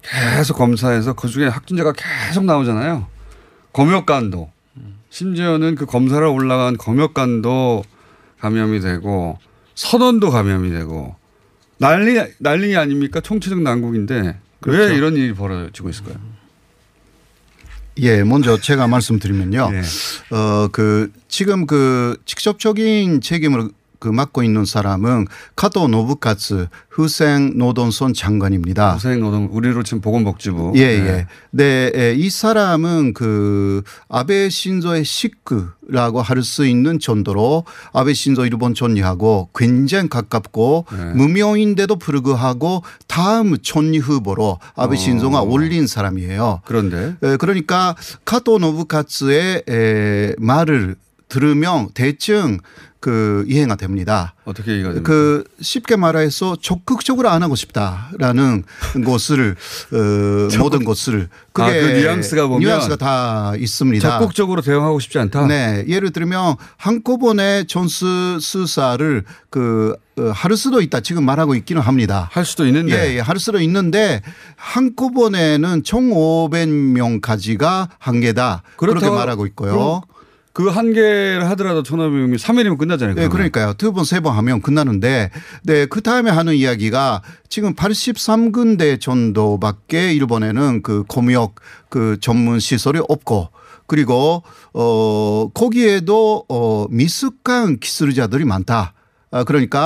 계속 검사해서 그중에 확진자가 계속 나오잖아요. 검역관도 심지어는 그 검사를 올라간 검역관도 감염이 되고 선원도 감염이 되고 난리 난리 아닙니까? 총체적 난국인데 그렇죠. 왜 이런 일이 벌어지고 있을까요? 예, 먼저 제가 말씀드리면요. 예. 어, 그 지금 그 직접적인 책임을 그 맡고 있는 사람은 카토 노부카츠 후생노동성 장관입니다. 후생노동 우리로 지금 보건복지부. 예예. 네. 네, 이 사람은 그 아베 신조의 식구라고 할 수 있는 정도로 아베 신조 일본 총리하고 굉장히 가깝고 네. 무명인데도 불구하고 다음 총리 후보로 아베 신조가 어. 올린 사람이에요. 그런데 그러니까 카토 노부카츠의 말을 들으면 대충 그 이해가 됩니다. 어떻게 이해가 됩니까? 그 쉽게 말해서 적극적으로 안 하고 싶다라는 것을 어 모든 것을 그게 아, 그 뉘앙스가 보면 뉘앙스가 다 있습니다. 적극적으로 대응하고 싶지 않다. 네, 예를 들면 한꺼번에 전수 수사를 그 할 수도 있다. 지금 말하고 있기는 합니다. 할 수도 있는데, 예, 할 수도 있는데 한꺼번에는 총 오백 명까지가 한계다. 그렇게 말하고 있고요. 그 한 개를 하더라도 천오백 명이 삼 일이면 끝나잖아요. 그러면. 네, 그러니까요. 두 번, 세 번 하면 끝나는데, 네, 그 다음에 하는 이야기가 지금 팔십삼 군데 정도밖에 일본에는 그 검역 그 전문 시설이 없고, 그리고 어 거기에도 어 미숙한 기술자들이 많다.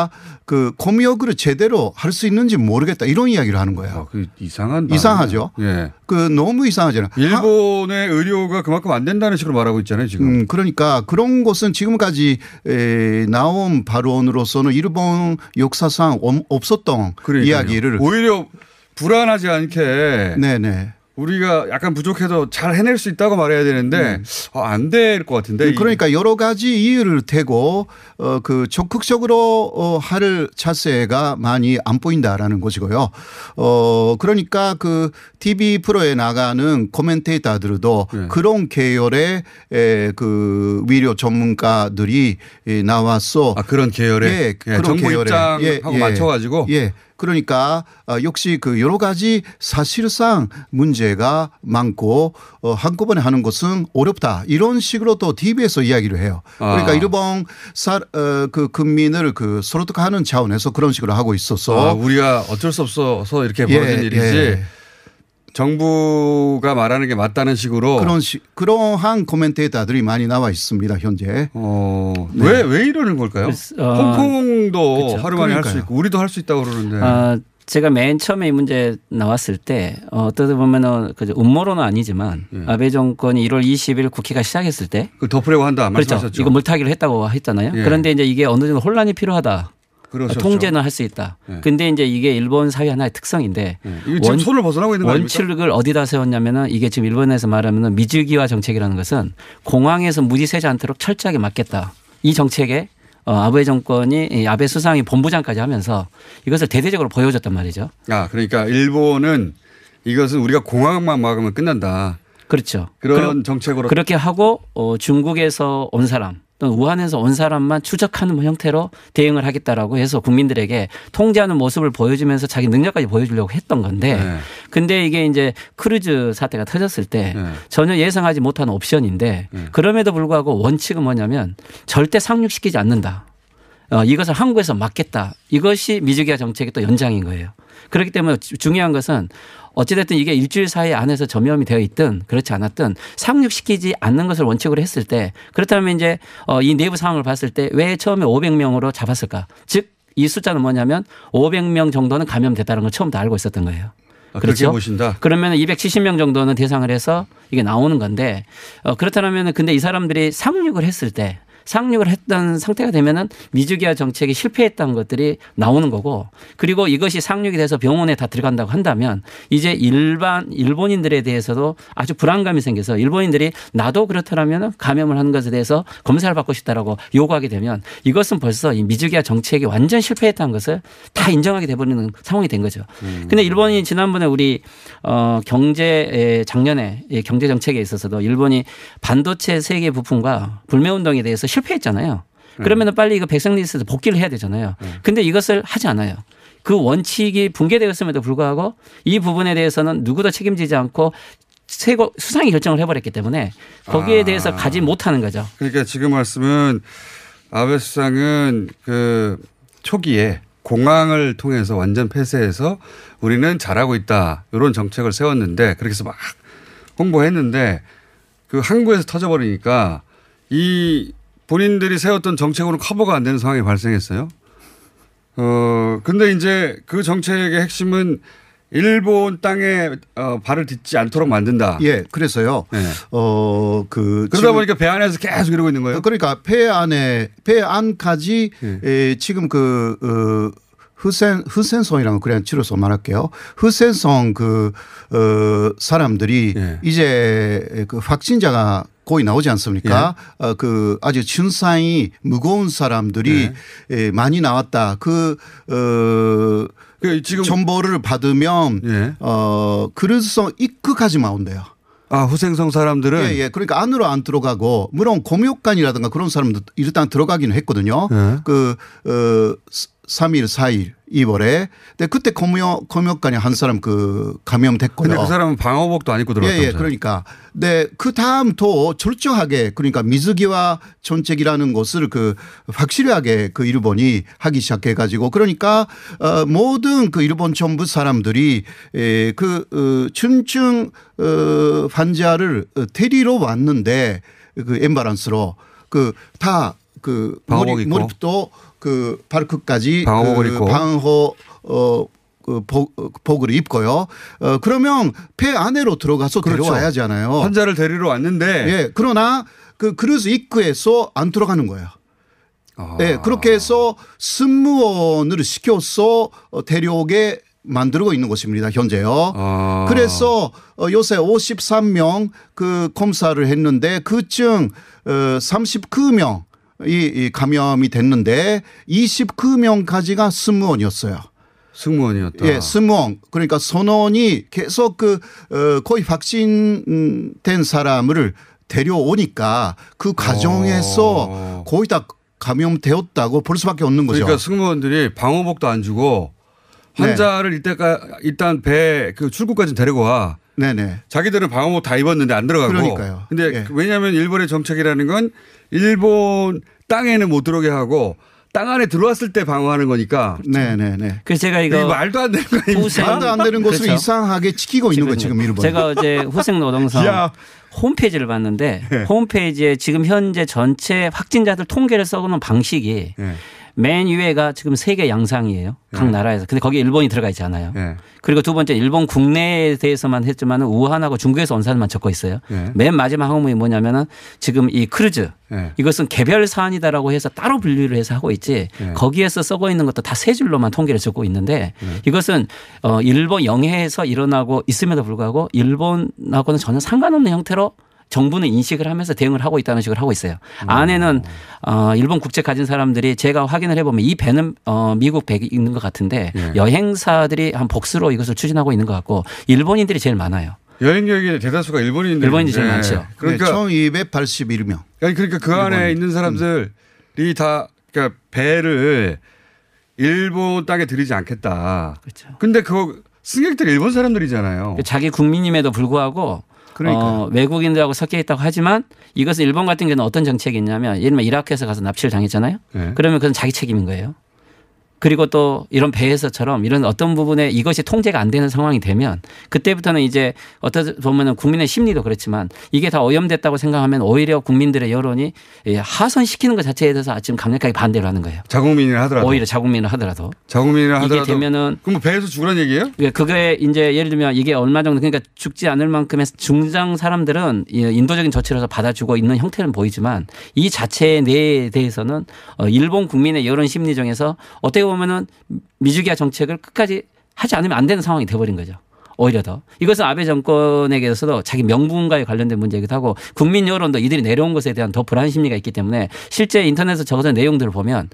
그러니까 그 검역을 제대로 할 수 있는지 모르겠다 이런 이야기를 하는 거예요. 아, 그 이상한 이상하죠. 예. 그 너무 이상하잖아요. 일본의 의료가 그만큼 안 된다는 식으로 말하고 있잖아요 지금. 음, 그러니까 그런 것은 지금까지 에, 나온 발언으로서는 일본 역사상 없었던 그러니까요. 이야기를 오히려 불안하지 않게. 네네. 우리가 약간 부족해도 잘 해낼 수 있다고 말해야 되는데 음. 어, 안 될 것 같은데. 그러니까 여러 가지 이유를 대고 어, 그 적극적으로 어, 할 자세가 많이 안 보인다라는 것이고요. 어, 그러니까 그 티비 프로에 나가는 코멘테이터들도 네. 그런 계열의 에, 그 의료 전문가들이 에, 나와서 아, 그런 계열의 예, 그런 예, 정부 입장하고 예, 예, 맞춰가지고. 예. 그러니까 역시 그 여러 가지 사실상 문제가 많고 한꺼번에 하는 것은 어렵다 이런 식으로 또 티비에서 이야기를 해요. 그러니까 아. 일본 사, 그 국민을 그 설득하는 차원에서 그런 식으로 하고 있어서 아, 우리가 어쩔 수 없어서 이렇게 벌어진 예, 일이지. 예. 정부가 말하는 게 맞다는 식으로 그런 시, 그러한 코멘테이터들이 많이 나와 있습니다 현재. 어, 네. 왜, 왜 이러는 걸까요? 어, 홍콩도 그렇죠. 하루 만에 할 수 있고 우리도 할 수 있다고 그러는데. 어, 제가 맨 처음에 이 문제 나왔을 때 어, 어떻게 보면 음모론은 아니지만 예. 아베 정권이 일월 이십일 국회가 시작했을 때 그걸 덮으려고 한다 말씀하셨죠. 그렇죠. 이거 물타기를 했다고 했잖아요. 예. 그런데 이제 이게 어느 정도 혼란이 필요하다. 그러셨죠. 통제는 할 수 있다. 네. 근데 이제 이게 일본 사회 하나의 특성인데 네. 원, 손을 벗어나고 있는 원칙을 어디다 세웠냐면은 이게 지금 일본에서 말하면은 미즈기와 정책이라는 것은 공항에서 물이 새지 않도록 철저하게 막겠다. 이 정책에 아베 정권이 아베 수상이 본부장까지 하면서 이것을 대대적으로 보여줬단 말이죠. 아, 그러니까 일본은 이것은 우리가 공항만 막으면 끝난다. 그렇죠. 그런 그럼, 정책으로 그렇게 하고 어, 중국에서 온 사람. 또는 우한에서 온 사람만 추적하는 형태로 대응을 하겠다라고 해서 국민들에게 통제하는 모습을 보여주면서 자기 능력까지 보여주려고 했던 건데 네. 근데 이게 이제 크루즈 사태가 터졌을 때 네. 전혀 예상하지 못한 옵션인데 네. 그럼에도 불구하고 원칙은 뭐냐면 절대 상륙시키지 않는다. 어, 이것을 한국에서 막겠다. 이것이 미즈기와 정책의 또 연장인 거예요. 그렇기 때문에 중요한 것은 어찌됐든 이게 일주일 사이 안에서 전염이 되어 있든 그렇지 않았든 상륙시키지 않는 것을 원칙으로 했을 때, 그렇다면 이제 이 내부 상황을 봤을 때 왜 처음에 오백 명으로 잡았을까? 즉 이 숫자는 뭐냐면 오백 명 정도는 감염됐다는 걸 처음부터 알고 있었던 거예요. 아, 그렇게 그렇죠? 보신다. 그러면 이백칠십 명 정도는 대상을 해서 이게 나오는 건데, 어, 그렇다면 근데 이 사람들이 상륙을 했을 때, 상륙을 했던 상태가 되면은 미주기화 정책이 실패했던 것들이 나오는 거고, 그리고 이것이 상륙이 돼서 병원에 다 들어간다고 한다면 이제 일반 일본인들에 대해서도 아주 불안감이 생겨서 일본인들이 나도 그렇다라면 감염을 하는 것에 대해서 검사를 받고 싶다라고 요구하게 되면 이것은 벌써 이 미주기화 정책이 완전 실패했다는 것을 다 인정하게 돼버리는 상황이 된 거죠. 그런데 일본이 지난번에 우리 어 경제 작년에 경제 정책에 있어서도 일본이 반도체 세계 부품과 불매운동에 대해서 실패했잖아요. 그러면 음. 빨리 이거 백성리스트에서 복귀를 해야 되잖아요. 그런데 음. 이것을 하지 않아요. 그 원칙이 붕괴되었음에도 불구하고 이 부분에 대해서는 누구도 책임지지 않고 최고 수상이 결정을 해버렸기 때문에 거기에 아. 대해서 가지 못하는 거죠. 그러니까 지금 말씀은 아베 수상은 그 초기에 공항을 통해서 완전 폐쇄해서 우리는 잘하고 있다 이런 정책을 세웠는데, 그렇게 해서 막 홍보했는데 그 한국에서 터져버리니까 이 본인들이 세웠던 정책으로 커버가 안 되는 상황이 발생했어요. 어, 근데 이제 그 정책의 핵심은 일본 땅에 어, 발을 딛지 않도록 만든다. 예, 그래서요. 네. 어, 그 그러다 보니까 배 안에서 계속 이러고 있는 거예요. 그러니까 배 안에 배 안까지 네. 에, 지금 그 어, 후센 후센성이라고 그냥 줄여서 말할게요. 후센성 그 어, 사람들이 네. 이제 그 확진자가 거의 나오지 않습니까? 예. 어, 그 아주 증상이 무거운 사람들이 예. 예, 많이 나왔다. 그 어, 그러니까 지금 정보를 받으면 예. 어, 그래서 입구까지만 온대요. 아, 후생성 사람들은 예예. 예. 그러니까 안으로 안 들어가고, 물론 공육관이라든가 그런 사람들 일단 들어가기는 했거든요. 예. 그 어, 삼 일, 사 일 이월에. 근데 그때 검역, 검역관이 한 사람 그 감염됐고요. 근데 그 사람은 방호복도 안 입고 들어갔다면서요. 예, 예, 그러니까. 근데 그 다음 또 철저하게 그러니까 미즈기와 정책이라는 것을 그 확실하게 그 일본이 하기 시작해 가지고, 그러니까 어, 모든 그 일본 정부 사람들이 에, 그 중증 어, 어, 환자를 데리러 왔는데 그 엠바란스로 그 다 그 머리, 머리부터 그 발끝까지 방호복을 그 입고 방호 어, 그 복, 복을 입고요. 어, 그러면 폐 안으로 들어가서 그렇죠. 데려와야 하잖아요. 환자를 데리러 왔는데. 예. 그러나 그 크루즈 입구에서 안 들어가는 거예요. 아. 예. 그렇게 해서 승무원을 시켜서 데려오게 만들고 있는 것입니다. 현재요. 아. 그래서 요새 오십삼 명 그 검사를 했는데 그중 삼십구 명 이 감염이 됐는데 이십구 명까지가 승무원이었어요. 승무원이었다. 예, 승무원. 그러니까 선원이 계속 그 거의 확진된 사람을 데려오니까 그 과정에서 거의 다 감염되었다고 볼 수밖에 없는 거죠. 그러니까 승무원들이 방호복도 안 주고 환자를 네. 이때까 일단 배 그 출구까지 데리고 와. 네네. 자기들은 방호복 다 입었는데 안 들어가고. 그러니까요. 근데 예. 왜냐하면 일본의 정책이라는 건 일본 땅에는 못 들어오게 하고 땅 안에 들어왔을 때 방어하는 거니까. 네네네. 그래서 제가 이거 말도 안 되는 거입니다. 말도 안 되는 것을 그렇죠. 이상하게 지키고 있는 거예요 지금 일본. 제가 어제 후생 노동성 홈페이지를 봤는데 네. 홈페이지에 지금 현재 전체 확진자들 통계를 써놓은 방식이. 네. 맨 위에가 지금 세계 양상이에요. 각 네. 나라에서. 근데 거기에 일본이 들어가 있지 않아요. 네. 그리고 두 번째 일본 국내에 대해서만 했지만 우한하고 중국에서 온 사람만 적고 있어요. 네. 맨 마지막 항목이 뭐냐면은 지금 이 크루즈 네. 이것은 개별 사안이다라고 해서 따로 분류를 해서 하고 있지 네. 거기에서 쓰고 있는 것도 다 세 줄로만 통계를 적고 있는데 네. 이것은 어 일본 영해에서 일어나고 있음에도 불구하고 일본하고는 전혀 상관없는 형태로 정부는 인식을 하면서 대응을 하고 있다는 식으로 하고 있어요. 안에는 어, 일본 국적 가진 사람들이 제가 확인을 해보면 이 배는 어, 미국 배 있는 것 같은데 네. 여행사들이 한 복수로 이것을 추진하고 있는 것 같고 일본인들이 제일 많아요. 여행객의 대다수가 일본인들. 일본인이 제일 많죠. 그러니까 천이백팔십일 명. 그러니까 그 안에 일본. 있는 사람들이 음. 다 그러니까 배를 일본 땅에 들이지 않겠다. 그렇죠. 근데 그 승객들이 일본 사람들이잖아요. 자기 국민임에도 불구하고. 어, 외국인들하고 섞여 있다고 하지만 이것은 일본 같은 경우는 어떤 정책이 있냐면 예를 들면 이라크에서 가서 납치를 당했잖아요. 네. 그러면 그건 자기 책임인 거예요. 그리고 또 이런 배에서처럼 이런 어떤 부분에 이것이 통제가 안 되는 상황이 되면 그때부터는 이제 어떻게 보면 국민의 심리도 그렇지만 이게 다 오염됐다고 생각하면 오히려 국민들의 여론이 하선시키는 것 자체에 대해서 지금 강력하게 반대를 하는 거예요. 자국민이라 하더라도. 오히려 자국민이라 하더라도. 자국민이라 하더라도. 이게 되면은. 그럼 배에서 죽으란 얘기예요? 그게 이제 예를 들면 이게 얼마 정도 그러니까 죽지 않을 만큼의 중장 사람들은 인도적인 조치로서 받아주고 있는 형태는 보이지만 이 자체 내에 대해서는 일본 국민의 여론 심리 중에서 어떻게 보면은 미주기화 정책을 끝까지 하지 않으면 안 되는 상황이 돼버린 거죠. 오히려 더. 이것은 아베 정권에게서도 자기 명분과에 관련된 문제이기도 하고 국민 여론도 이들이 내려온 것에 대한 더 불안 심리가 있기 때문에 실제 인터넷에서 적어진 내용들을 보면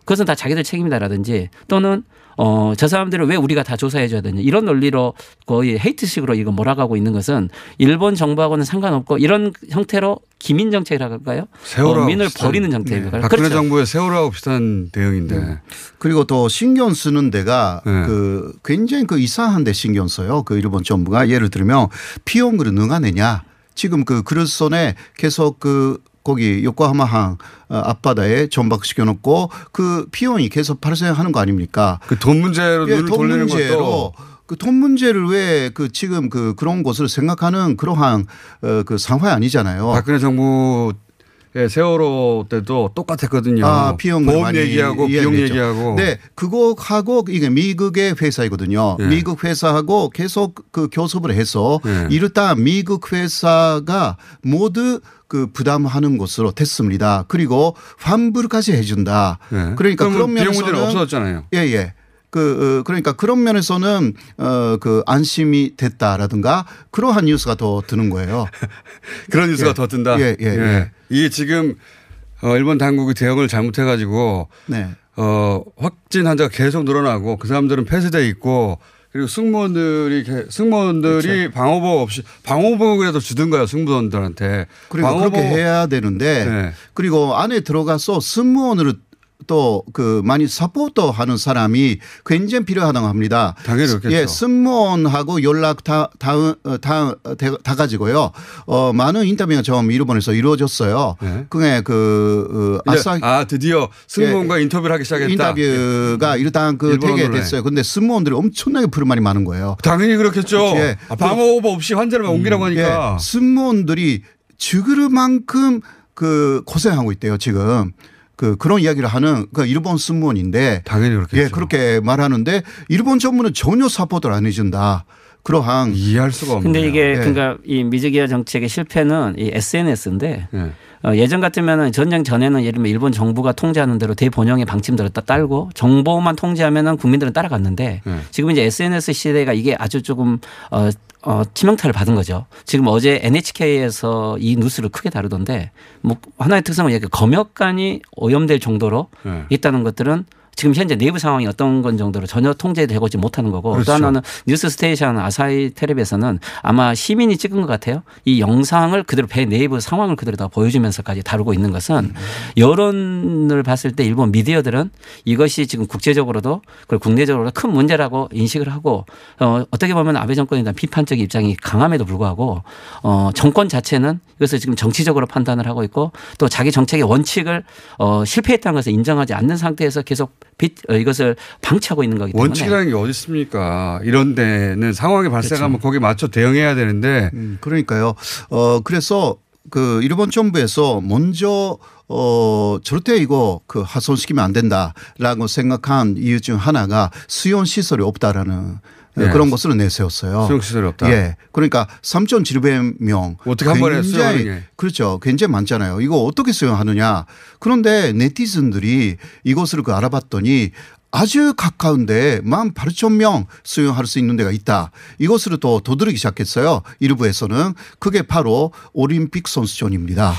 그것은 다 자기들 책임이다라든지 또는 어, 저 사람들을 왜 우리가 다 조사해 줘야 되냐 이런 논리로 거의 헤이트식으로 이거 몰아가고 있는 것은 일본 정부하고는 상관없고 이런 형태로 기민 정책이라고 할까요? 세월호 어, 민을 비슷한, 버리는 정책이니까. 네. 박근혜 그렇죠. 정부의 세월호하고 비슷한 대응인데. 네. 그리고 또 신경 쓰는 데가 네. 그 굉장히 그 이상한데 신경 써요. 그 일본 정부가 예를 들면 비용을 능하느냐 지금 그 그릇선에 계속 그 거기 요코하마항 앞바다에 전박시켜 놓고 그 비용이 계속 발생하는 거 아닙니까? 그 돈 문제로 예, 눈을 돈 돌리는 것도. 그 돈 문제를 왜 그 지금 그 그런 것을 생각하는 그러한 그 상황이 아니잖아요. 박근혜 정부 예, 세월호 때도 똑같았거든요. 아, 비용 보험 얘기하고 비용 얘기하고. 네, 그거하고 이게 미국의 회사이거든요. 예. 미국 회사하고 계속 그 교섭을 해서 예. 이렇다 미국 회사가 모두 그 부담하는 것으로 됐습니다. 그리고 환불까지 해준다. 예. 그러니까 그런 면에서는 비용 문제는 없어졌잖아요. 예예. 그 그러니까 그런 면에서는 어 그 안심이 됐다라든가 그러한 뉴스가 더 드는 거예요. 그런 뉴스가 예. 더 든다. 예예. 예, 예. 예. 이게 지금 일본 당국이 대응을 잘못해가지고 네. 어, 확진 환자가 계속 늘어나고 그 사람들은 폐쇄돼 있고 그리고 승무원들이 승무원들이 그렇죠. 방호복 없이 방호복이라도 주든가요 승무원들한테. 그리고 방호복. 그렇게 해야 되는데 네. 그리고 안에 들어가서 승무원으로 또 그 많이 서포트하는 사람이 굉장히 필요하다고 합니다. 당연히 그렇겠죠. 예, 승무원하고 연락 다 다 다 다 가지고요. 어 많은 인터뷰가 처음 일본에서 이루어졌어요. 네. 그게 그 아싸 아 드디어 승무원과 예, 인터뷰를 하기 시작했다. 인터뷰가 네. 일단 그 되게 됐어요. 그런데 승무원들이 엄청나게 불만이 많은 거예요. 당연히 그렇겠죠. 예, 아, 방호복 없이 환자를 음, 옮기라고 하니까 예, 승무원들이 죽을 만큼 그 고생하고 있대요 지금. 그 그런 이야기를 하는 그 일본 승무원인데 당연히 그렇겠죠. 예, 그렇게 말하는데 일본 정부는 전혀 서포트를 안 해준다. 그러한 이해할 수가 없네요. 근데 이게 예. 그러니까 이 미즈기야 정책의 실패는 이 에스엔에스인데 예. 어, 예전 같으면은 전쟁 전에는 예를 들면 일본 정부가 통제하는 대로 대본영의 방침들을 다 따르고 정보만 통제하면은 국민들은 따라갔는데 예. 지금 이제 에스엔에스 시대가 이게 아주 조금 어, 어, 치명타를 받은 거죠. 지금 어제 엔에이치케이에서 이 뉴스를 크게 다루던데 뭐 하나의 특성은 이렇게 검역관이 오염될 정도로 네. 있다는 것들은 지금 현재 내부 상황이 어떤 건 정도로 전혀 통제되고 있지 못하는 거고 그렇죠. 또 하나는 뉴스 스테이션 아사히 텔레비에서는 아마 시민이 찍은 것 같아요. 이 영상을 그대로 배 내부 상황을 그대로 다 보여주면서까지 다루고 있는 것은 여론을 봤을 때 일본 미디어들은 이것이 지금 국제적으로도 그리고 국내적으로도 큰 문제라고 인식을 하고 어 어떻게 보면 아베 정권에 대한 비판적인 입장이 강함에도 불구하고 어 정권 자체는 이것을 지금 정치적으로 판단을 하고 있고 또 자기 정책의 원칙을 어 실패했다는 것을 인정하지 않는 상태에서 계속 이것을 방치하고 있는 거기 때문에. 원칙이라는 게 어디 있습니까? 이런 데는 상황이 발생하면 그렇죠. 거기에 맞춰 대응해야 되는데. 음, 그러니까요. 어, 그래서 그 일본 정부에서 먼저 어, 절대 이거 그 훼손시키면 안 된다라고 생각한 이유 중 하나가 수용시설이 없다라는 네. 그런 것을 내세웠어요. 수용시설이 없다. 예. 그러니까 삼천칠백 명. 어떻게 한 번에 수용하느냐. 그렇죠. 굉장히 많잖아요. 이거 어떻게 수용하느냐. 그런데 네티즌들이 이것을 그 알아봤더니 아주 가까운데 만 팔천 명 수용할 수 있는 데가 있다. 이것으로 또 도드리기 시작했어요. 일부에서는. 그게 바로 올림픽 선수촌입니다.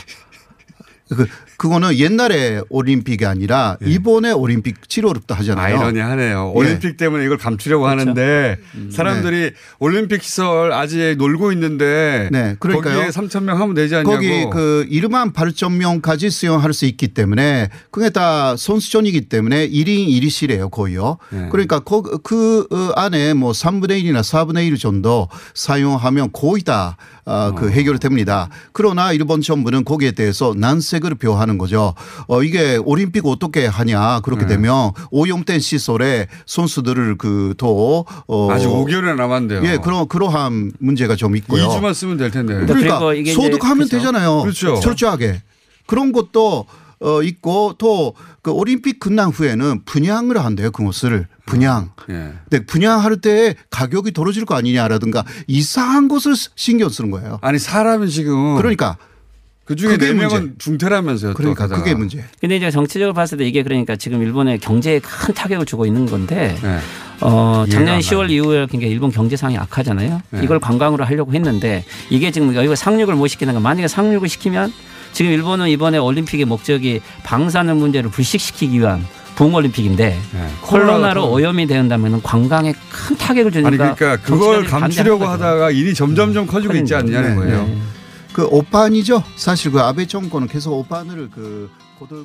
그, 그거는 옛날에 올림픽이 아니라 예. 이번에 올림픽 치러렵다 하잖아요. 아이러니하네요. 올림픽 예. 때문에 이걸 감추려고 그렇죠. 하는데 사람들이 네. 올림픽 시설 아직 놀고 있는데 네. 거기에 삼천 명 하면 되지 않냐고. 거기 그 만 팔천 명까지 수용할 수 있기 때문에 그게 다 선수촌이기 때문에 일 인 일 의실이에요 거의요. 예. 그러니까 그, 그 안에 뭐 삼분의 일이나 사분의 일 정도 사용하면 거의 다 어, 그 해결이 됩니다. 그러나 일본 정부는 거기에 대해서 난색을 표하는 거죠. 어, 이게 올림픽 어떻게 하냐 그렇게 네. 되면 오염된 시설에 선수들을 그 더 어 아직 오 개월이나 남았는데요. 예, 그러, 그러한 문제가 좀 있고요. 이 주만 쓰면 될 텐데. 그러니까, 그러니까 이게 소득하면 그렇죠. 되잖아요. 그렇죠. 철저하게. 그런 것도 어, 있고 또 그 올림픽 끝난 후에는 분양을 한대요. 그것을. 분양. 예. 근데 분양할 때 가격이 떨어질 거 아니냐라든가 이상한 것을 신경 쓰는 거예요. 아니 사람이 지금. 그러니까. 그중에 네 명은 중퇴라면서요. 그러니까 또 그게 문제. 근데 이제 정치적으로 봤을 때 이게 그러니까 지금 일본의 경제에 큰 타격을 주고 있는 건데 네. 어, 작년 시월 이후에 굉장히 일본 경제 상황이 악하잖아요. 네. 이걸 관광으로 하려고 했는데 이게 지금 여기가 상륙을 못 시키는 건 만약에 상륙을 시키면 지금 일본은 이번에 올림픽의 목적이 방사능 문제를 불식시키기 위한 붕올림픽인데 네. 콜로나로 콜라. 오염이 된다면 관광에 큰 타격을 주니까. 아니 그러니까 그걸 감추려고 하다가 일이 점점점 커지고 있지 않냐는 네. 거예요. 네. 그 오판이죠. 사실 그 아베 정권은 계속 오판을 그 고들.